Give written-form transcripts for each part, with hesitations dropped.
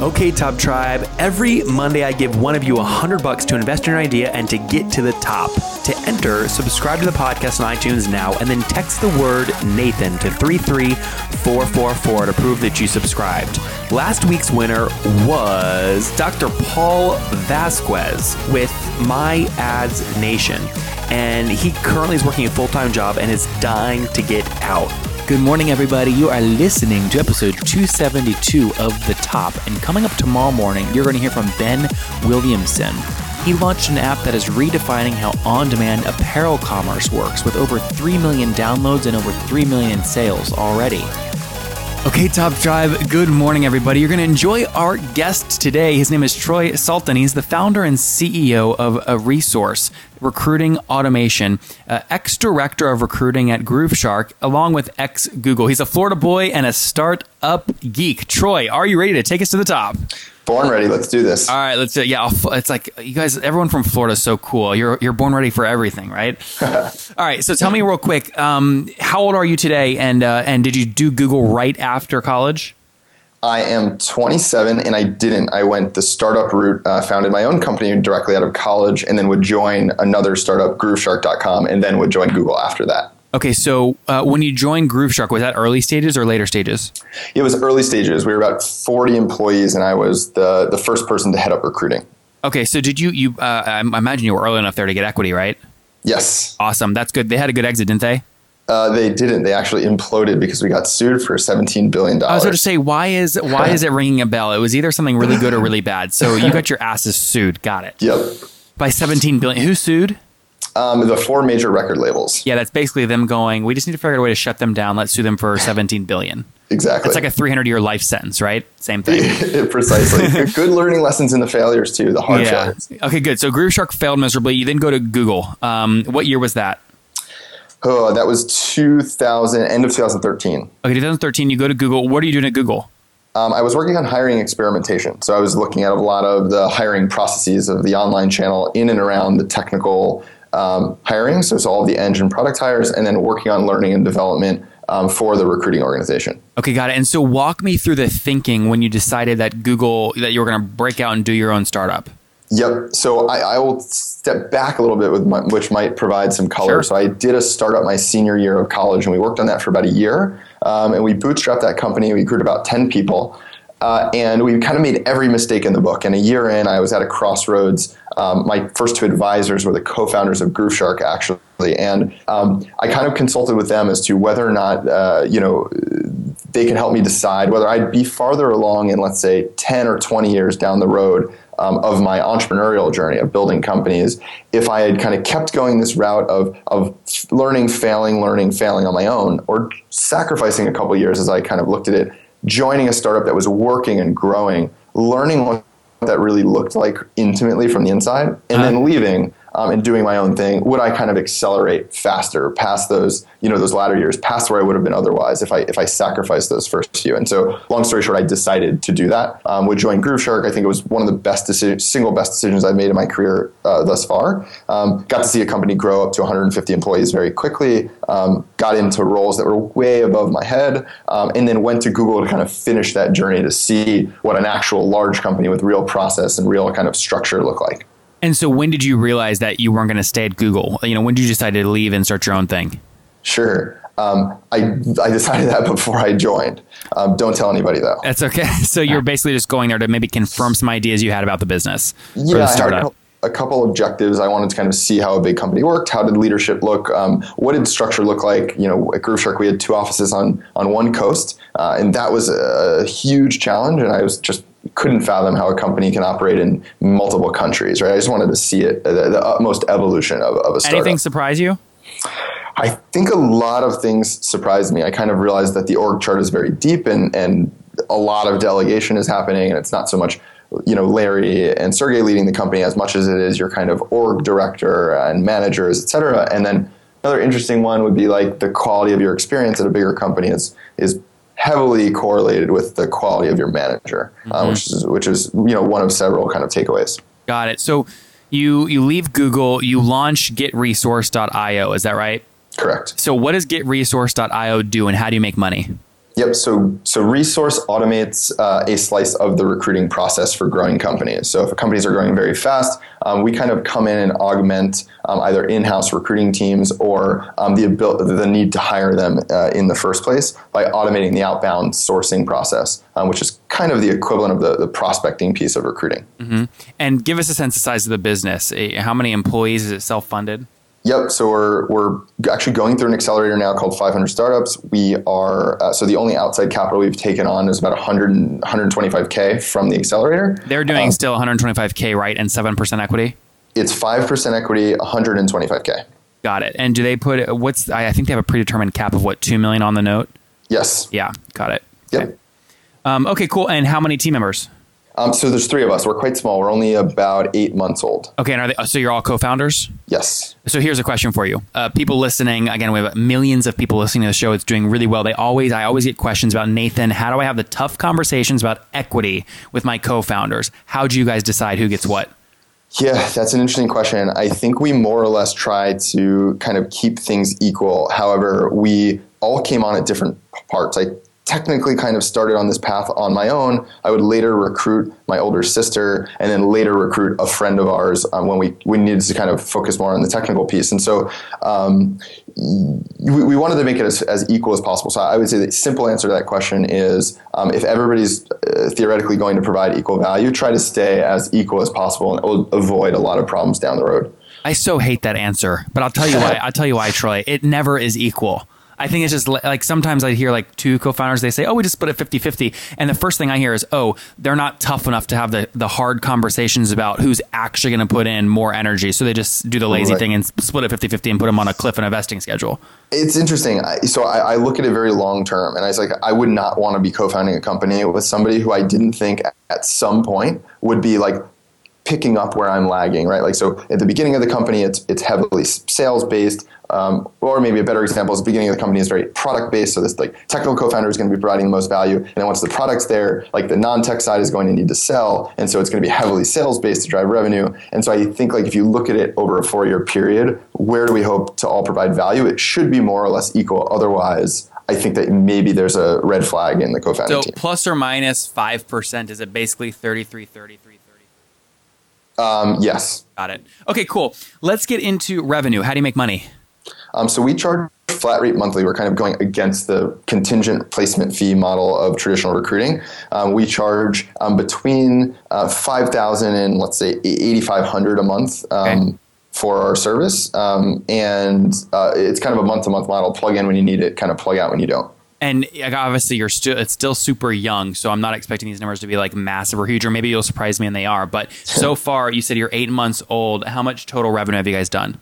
Okay, Top Tribe, every Monday I give one of you $100 to invest in your idea and to get to the top. To enter, subscribe to the podcast on iTunes now and then text the word Nathan to 33444 to prove that you subscribed. Last week's winner was Dr. Paul Vasquez with My Ads Nation, and he currently is working a full-time job and is dying to get out. Good morning, everybody. You are listening to episode 272 of The Top. And coming up tomorrow morning, you're going to hear from Ben Williamson. He launched an app that is redefining how on-demand apparel commerce works, with over 3 million downloads and over 3 million in sales already. Okay, Top Tribe, good morning, everybody. You're going to enjoy our guest today. His name is Troy Salton. He's the founder and CEO of A Resource Recruiting Automation, ex-director of recruiting at GrooveShark, along with ex-Google. He's a Florida boy and a startup geek. Troy, are you ready to take us to the top? Born ready. Let's do this. All right, let's do it. Yeah, it's like you guys, everyone from Florida is so cool. You're born ready for everything, right? All right, so tell me real quick, how old are you today, and did you do Google right after college? I am 27, and I didn't. I went the startup route, founded my own company directly out of college, and then would join another startup, GrooveShark.com, and then would join Google after that. Okay, so when you joined GrooveShark, was that early stages or later stages? It was early stages. We were about 40 employees, and I was the first person to head up recruiting. Okay, so did you I imagine you were early enough there to get equity, right? Yes. Awesome. That's good. They had a good exit, didn't they? They didn't. They actually imploded because we got sued for $17 billion. I was going to say, why is it ringing a bell? It was either something really good or really bad. So you got your asses sued. Got it. Yep. By $17 billion. Who sued? The four major record labels. Yeah, that's basically them going, we just need to figure out a way to shut them down. Let's sue them for $17 billion. Exactly. It's like a 300-year life sentence, right? Same thing. Precisely. Good learning lessons in the failures, too, the hard failures. Okay, good. So GrooveShark failed miserably. You then go to Google. What year was that? Oh, that was end of 2013. Okay, 2013, you go to Google. What are you doing at Google? I was working on hiring experimentation. So I was looking at a lot of the hiring processes of the online channel in and around the technical hiring, so it's all the engine product hires, and then working on learning and development for the recruiting organization. Okay, got it. And so walk me through the thinking when you decided that you were going to break out and do your own startup. Yep. So I will step back a little bit, which might provide some color. Sure. So I did a startup my senior year of college, and we worked on that for about a year, and we bootstrapped that company. We grew to about 10 people. And we kind of made every mistake in the book. And a year in, I was at a crossroads. My first two advisors were the co-founders of GrooveShark, actually. And I kind of consulted with them as to whether or not, they could help me decide whether I'd be farther along in, let's say, 10 or 20 years down the road of my entrepreneurial journey of building companies if I had kind of kept going this route of learning, failing on my own, or sacrificing a couple years as I kind of looked at it. Joining a startup that was working and growing, learning what that really looked like intimately from the inside, and then leaving and doing my own thing, would I kind of accelerate faster past those, those latter years, past where I would have been otherwise if I sacrificed those first few? And so, long story short, I decided to do that. Would join GrooveShark. I think it was one of the single best decisions I've made in my career thus far. Got to see a company grow up to 150 employees very quickly. Got into roles that were way above my head, and then went to Google to kind of finish that journey to see what an actual large company with real process and real kind of structure looked like. And so when did you realize that you weren't going to stay at Google? When did you decide to leave and start your own thing? Sure. I decided that before I joined. Don't tell anybody, though. That's okay. So you're basically just going there to maybe confirm some ideas you had about the business. Yeah, or the startup. I had a couple objectives. I wanted to kind of see how a big company worked. How did leadership look? What did structure look like? At GrooveShark, we had two offices on one coast. And that was a huge challenge. And I was just couldn't fathom how a company can operate in multiple countries, right? I just wanted to see it, the utmost evolution of a startup. Anything surprise you? I think a lot of things surprised me. I kind of realized that the org chart is very deep and a lot of delegation is happening, and it's not so much you know, Larry and Sergey leading the company as much as it is your kind of org director and managers, et cetera. And then another interesting one would be like the quality of your experience at a bigger company is heavily correlated with the quality of your manager, mm-hmm. which is you know, one of several kind of takeaways. Got it. So you leave Google, you launch GetResource.io. Is that right? Correct. So what does GetResource.io do, and how do you make money? Yep. So Resource automates a slice of the recruiting process for growing companies. So if companies are growing very fast, we kind of come in and augment either in-house recruiting teams or the need to hire them in the first place by automating the outbound sourcing process, which is kind of the equivalent of the prospecting piece of recruiting. Mm-hmm. And give us a sense of the size of the business. How many employees? Is it self-funded? Yep. So we're actually going through an accelerator now called 500 Startups. We are so the only outside capital we've taken on is about 125K from the accelerator. They're doing still 125K, right? And 7% equity. It's 5% equity, 125K. Got it. And do they put I think they have a predetermined cap of what, $2 million on the note? Yes. Yeah. Got it. Okay. Yep. Okay. Cool. And how many team members? So there's three of us. We're quite small. We're only about 8 months old. Okay. And so you're all co-founders? Yes. So here's a question for you. People listening, again, we have millions of people listening to the show. It's doing really well. I always get questions about, Nathan, how do I have the tough conversations about equity with my co-founders? How do you guys decide who gets what? Yeah, that's an interesting question. I think we more or less try to kind of keep things equal. However, we all came on at different parts. I technically kind of started on this path on my own. I would later recruit my older sister and then later recruit a friend of ours when we needed to kind of focus more on the technical piece. And so we wanted to make it as equal as possible. So I would say the simple answer to that question is if everybody's theoretically going to provide equal value, try to stay as equal as possible and it will avoid a lot of problems down the road. I so hate that answer, but I'll tell you why. I'll tell you why, Troy. It never is equal. I think it's just like sometimes I hear like two co-founders, they say, oh, we just split it 50-50. And the first thing I hear is, oh, they're not tough enough to have the hard conversations about who's actually going to put in more energy. So they just do the lazy thing and split it 50-50 and put them on a cliff and a vesting schedule. It's interesting. So I look at it very long term, and I would not want to be co-founding a company with somebody who I didn't think at some point would be like picking up where I'm lagging, right? Like, so at the beginning of the company, it's heavily sales-based, or maybe a better example is the beginning of the company is very product-based. So this like technical co-founder is going to be providing the most value. And then once the product's there, like the non-tech side is going to need to sell. And so it's going to be heavily sales-based to drive revenue. And so I think like if you look at it over a 4-year period, where do we hope to all provide value? It should be more or less equal. Otherwise, I think that maybe there's a red flag in the co-founder team. So plus or minus 5%, is it basically 33? Yes. Got it. Okay, cool. Let's get into revenue. How do you make money? So we charge flat rate monthly. We're kind of going against the contingent placement fee model of traditional recruiting. We charge between $5,000 and let's say $8,500 a month for our service. And it's kind of a month-to-month model. Plug in when you need it, kind of plug out when you don't. And obviously, it's still super young, so I'm not expecting these numbers to be like massive or huge, or maybe you'll surprise me and they are. But so far, you said you're 8 months old. How much total revenue have you guys done?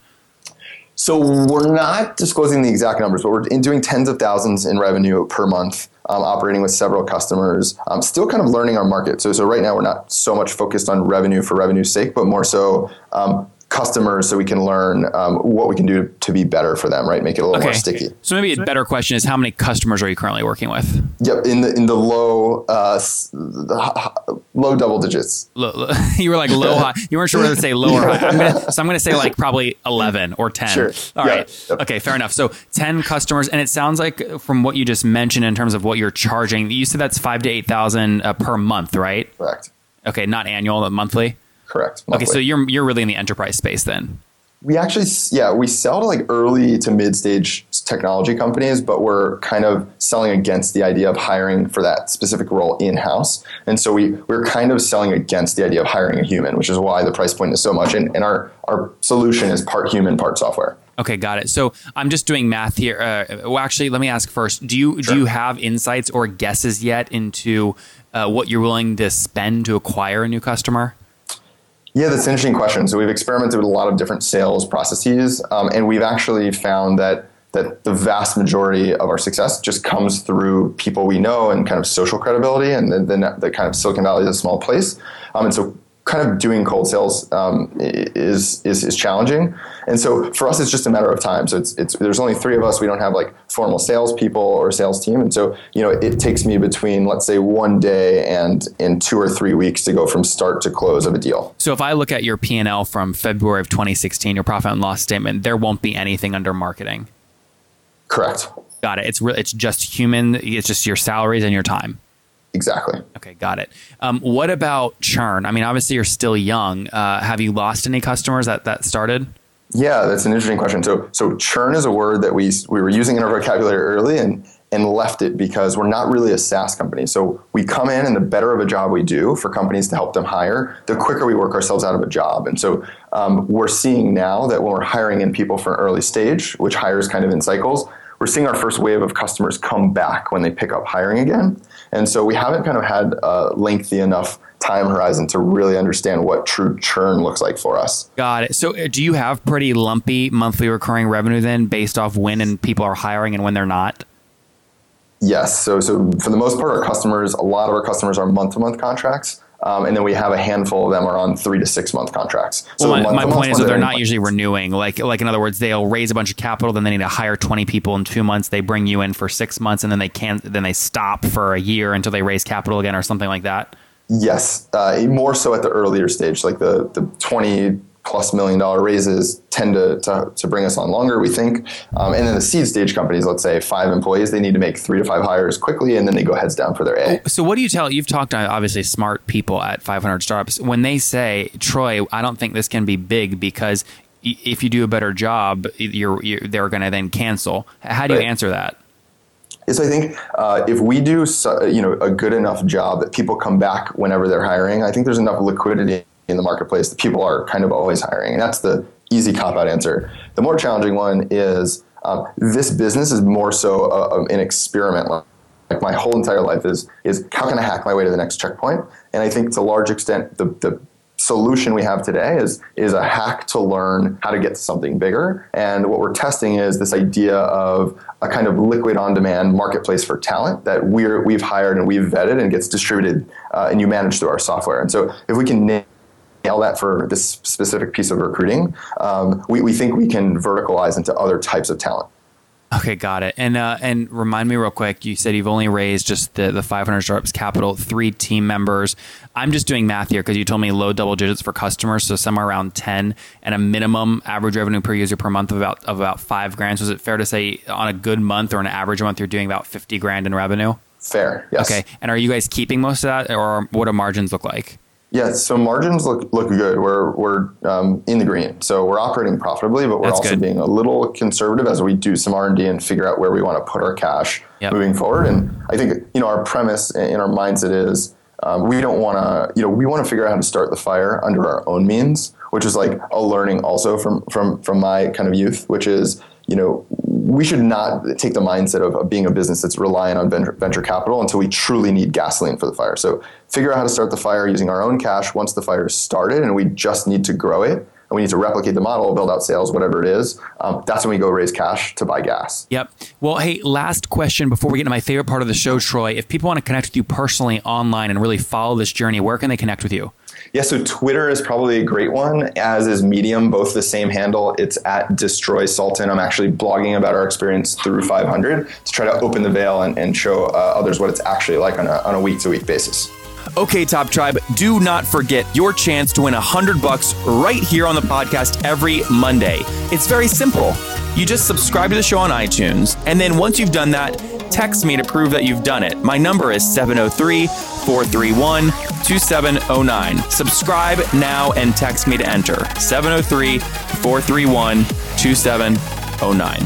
So we're not disclosing the exact numbers, but we're doing tens of thousands in revenue per month, operating with several customers, still kind of learning our market. So right now, we're not so much focused on revenue for revenue's sake, but more so customers, so we can learn what we can do to be better for them, right? Make it a little more sticky. So maybe a better question is, how many customers are you currently working with? Yep, in the low double digits. You were like low high. You weren't sure whether to say low or high. I'm going to say like probably 11 or 10. Sure. All right. Yep. Okay, fair enough. So 10 customers, and it sounds like from what you just mentioned in terms of what you're charging, you said that's $5,000 to $8,000 per month, right? Correct. Okay, not annual, but monthly. Correct. Monthly. Okay, so you're really in the enterprise space then. We actually, we sell to like early to mid-stage technology companies, but we're kind of selling against the idea of hiring for that specific role in-house. And so we're kind of selling against the idea of hiring a human, which is why the price point is so much. And our solution is part human, part software. Okay, got it. So I'm just doing math here. Actually, let me ask first, do you have insights or guesses yet into what you're willing to spend to acquire a new customer? Yeah, that's an interesting question. So we've experimented with a lot of different sales processes, and we've actually found that that the vast majority of our success just comes through people we know and kind of social credibility, and the kind of Silicon Valley is a small place. And so kind of doing cold sales is challenging. And so for us, it's just a matter of time. So it's there's only three of us. We don't have like formal salespeople or a sales team. And so, you know, it takes me between, let's say, one day and in 2 or 3 weeks to go from start to close of a deal. So if I look at your P&L from February of 2016, your profit and loss statement, there won't be anything under marketing. Correct. Got it. It's just human. It's just your salaries and your time. Exactly. Okay, got it. What about churn? I mean, obviously you're still young. Have you lost any customers that started? Yeah, that's an interesting question. So churn is a word that we were using in our vocabulary early and left it because we're not really a SaaS company. So we come in and the better of a job we do for companies to help them hire, the quicker we work ourselves out of a job. And so we're seeing now that when we're hiring in people for an early stage, which hires kind of in cycles, we're seeing our first wave of customers come back when they pick up hiring again. And so we haven't kind of had a lengthy enough time horizon to really understand what true churn looks like for us. Got it. So do you have pretty lumpy monthly recurring revenue then based off when and people are hiring and when they're not? Yes. So for the most part, a lot of our customers are month-to-month contracts. And then we have a handful of them are on 3 to 6 month contracts. So well, my point is that they're not usually renewing. Like in other words, they'll raise a bunch of capital, then they need to hire 20 people in 2 months. They bring you in for 6 months, and then they stop for a year until they raise capital again, or something like that. Yes, more so at the earlier stage, like the 20 plus $1 million raises tend to bring us on longer, we think. And then the seed stage companies, let's say 5 employees, they need to make 3 to 5 hires quickly, and then they go heads down for their A. So what do you tell, you've talked to obviously smart people at 500 Startups, when they say, Troy, I don't think this can be big because if you do a better job, they're going to then cancel. How do you answer that? Is I think if we do a good enough job that people come back whenever they're hiring, I think there's enough liquidity in the marketplace that people are kind of always hiring. And that's the easy cop-out answer. The more challenging one is this business is more so an experiment. Like my whole entire life is how can I hack my way to the next checkpoint? And I think to a large extent, the solution we have today is a hack to learn how to get to something bigger. And what we're testing is this idea of a kind of liquid on-demand marketplace for talent that we've hired and we've vetted and gets distributed and you manage through our software. And so if we can nail that for this specific piece of recruiting, we think we can verticalize into other types of talent. Okay, got it. And remind me real quick, you said you've only raised just the 500 Startups capital, 3 team members. I'm just doing math here because you told me low double digits for customers, so somewhere around 10 and a minimum average revenue per user per month of about $5,000. So is it fair to say on a good month or an average month, you're doing about $50,000 in revenue? Fair, yes. Okay, and are you guys keeping most of that, or what do margins look like? Yeah, so margins look good. We're in the green. So we're operating profitably, but we're That's also good. Being a little conservative as we do some R&D and figure out where we want to put our cash moving forward. And I think, you know, our premise in our mindset is we don't want to, you know, we want to figure out how to start the fire under our own means, which is like a learning also from my kind of youth, which is, you know, we should not take the mindset of being a business that's reliant on venture capital until we truly need gasoline for the fire. So figure out how to start the fire using our own cash once the fire is started, and we just need to grow it. And we need to replicate the model, build out sales, whatever it is. That's when we go raise cash to buy gas. Yep. Well, hey, last question before we get into my favorite part of the show, Troy. If people want to connect with you personally online and really follow this journey, where can they connect with you? Yeah, so Twitter is probably a great one, as is Medium, both the same handle. It's @DestroySalton. I'm actually blogging about our experience through 500 to try to open the veil and show others what it's actually like on a week-to-week basis. Okay, Top Tribe, do not forget your chance to win $100 right here on the podcast every Monday. It's very simple. You just subscribe to the show on iTunes, and then once you've done that, text me to prove that you've done it. My number is 703-431-2709. Subscribe now and text me to enter. 703-431-2709.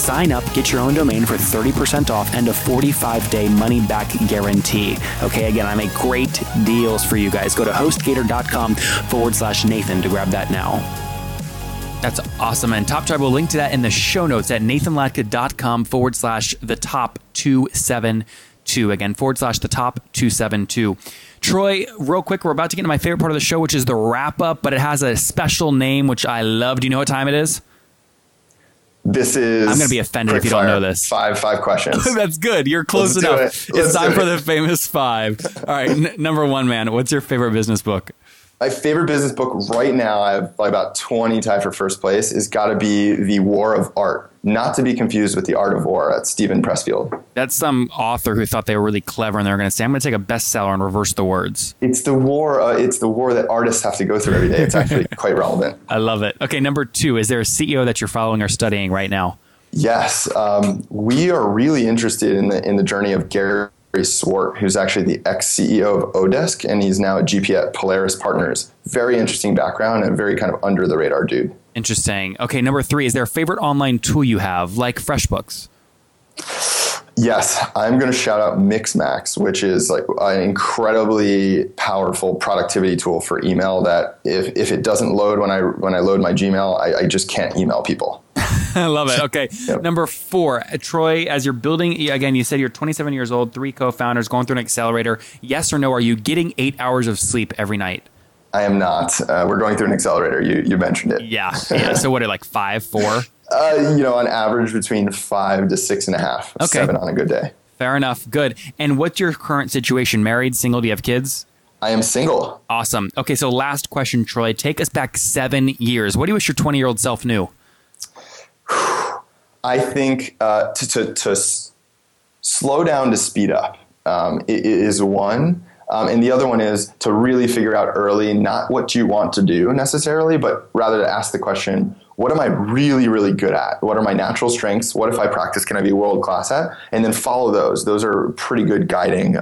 Sign up, get your own domain for 30% off and a 45-day money-back guarantee. Okay, again, I make great deals for you guys. Go to HostGator.com/Nathan to grab that now. That's awesome. And Top Tribe will link to that in the show notes at NathanLatka.com/the top 272. Again, /the top 272. Troy, real quick, we're about to get into my favorite part of the show, which is the wrap up, but it has a special name, which I love. Do you know what time it is? This is... I'm going to be offended if you don't know this. Five questions. That's good. You're close enough. It's time for the famous five. All right. Number one, man, what's your favorite business book? My favorite business book right now, I have about 20 tied for first place, is got to be The War of Art. Not to be confused with The Art of War at Stephen Pressfield. That's some author who thought they were really clever and they were going to say, I'm going to take a bestseller and reverse the words. It's the war that artists have to go through every day. It's actually quite relevant. I love it. Okay, number two, is there a CEO that you're following or studying right now? Yes. We are really interested in the journey of Gary Swart, who's actually the ex-CEO of Odesk, and he's now a GP at Polaris Partners. Very interesting background and very kind of under the radar dude. Interesting. Okay, number three, is there a favorite online tool you have, like FreshBooks? Yes, I'm going to shout out Mixmax, which is like an incredibly powerful productivity tool for email that if it doesn't load when I load my Gmail, I just can't email people. I love it. Okay. Yep. Number four, Troy, as you're building, again, you said you're 27 years old, 3 co-founders, going through an accelerator. Yes or no, are you getting 8 hours of sleep every night? I am not. We're going through an accelerator. You mentioned it. Yeah. So what, like 5, 4? On average between 5 to 6.5. Okay. 7 on a good day. Fair enough. Good. And what's your current situation? Married, single? Do you have kids? I am single. Awesome. Okay. So last question, Troy, take us back 7 years. What do you wish your 20-year-old self knew? I think to slow down to speed up is one. And the other one is to really figure out early, not what you want to do necessarily, but rather to ask the question, what am I really, really good at? What are my natural strengths? What if I practice, can I be world-class at? And then follow those. Those are pretty good guiding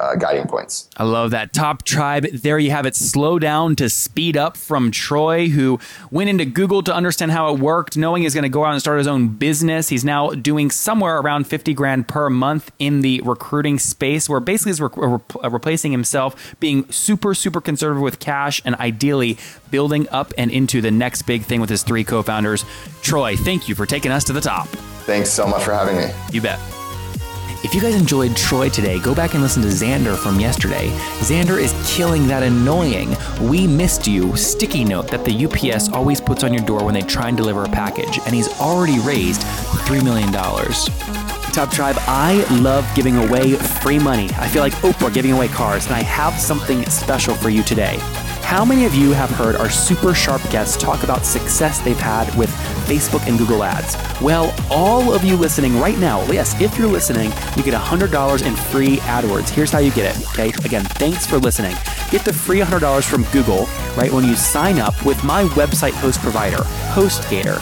points. I love that. Top Tribe, there you have it. Slow down to speed up from Troy, who went into Google to understand how it worked, knowing he's going to go out and start his own business. He's now doing somewhere around $50,000 per month in the recruiting space, where basically he's replacing himself, being super, super conservative with cash, and ideally building up and into the next big thing with his 3 co-founders. Troy, thank you for taking us to the top. Thanks so much for having me. You bet. If you guys enjoyed Troy today, go back and listen to Xander from yesterday. Xander is killing that annoying "we missed you" sticky note that the UPS always puts on your door when they try and deliver a package, and he's already raised $3 million. Top Tribe, I love giving away free money. I feel like Oprah giving away cars, and I have something special for you today. How many of you have heard our super sharp guests talk about success they've had with Facebook and Google ads? Well, all of you listening right now, yes, if you're listening, you get $100 in free AdWords. Here's how you get it, okay? Again, thanks for listening. Get the free $100 from Google, right, when you sign up with my website host provider, HostGator.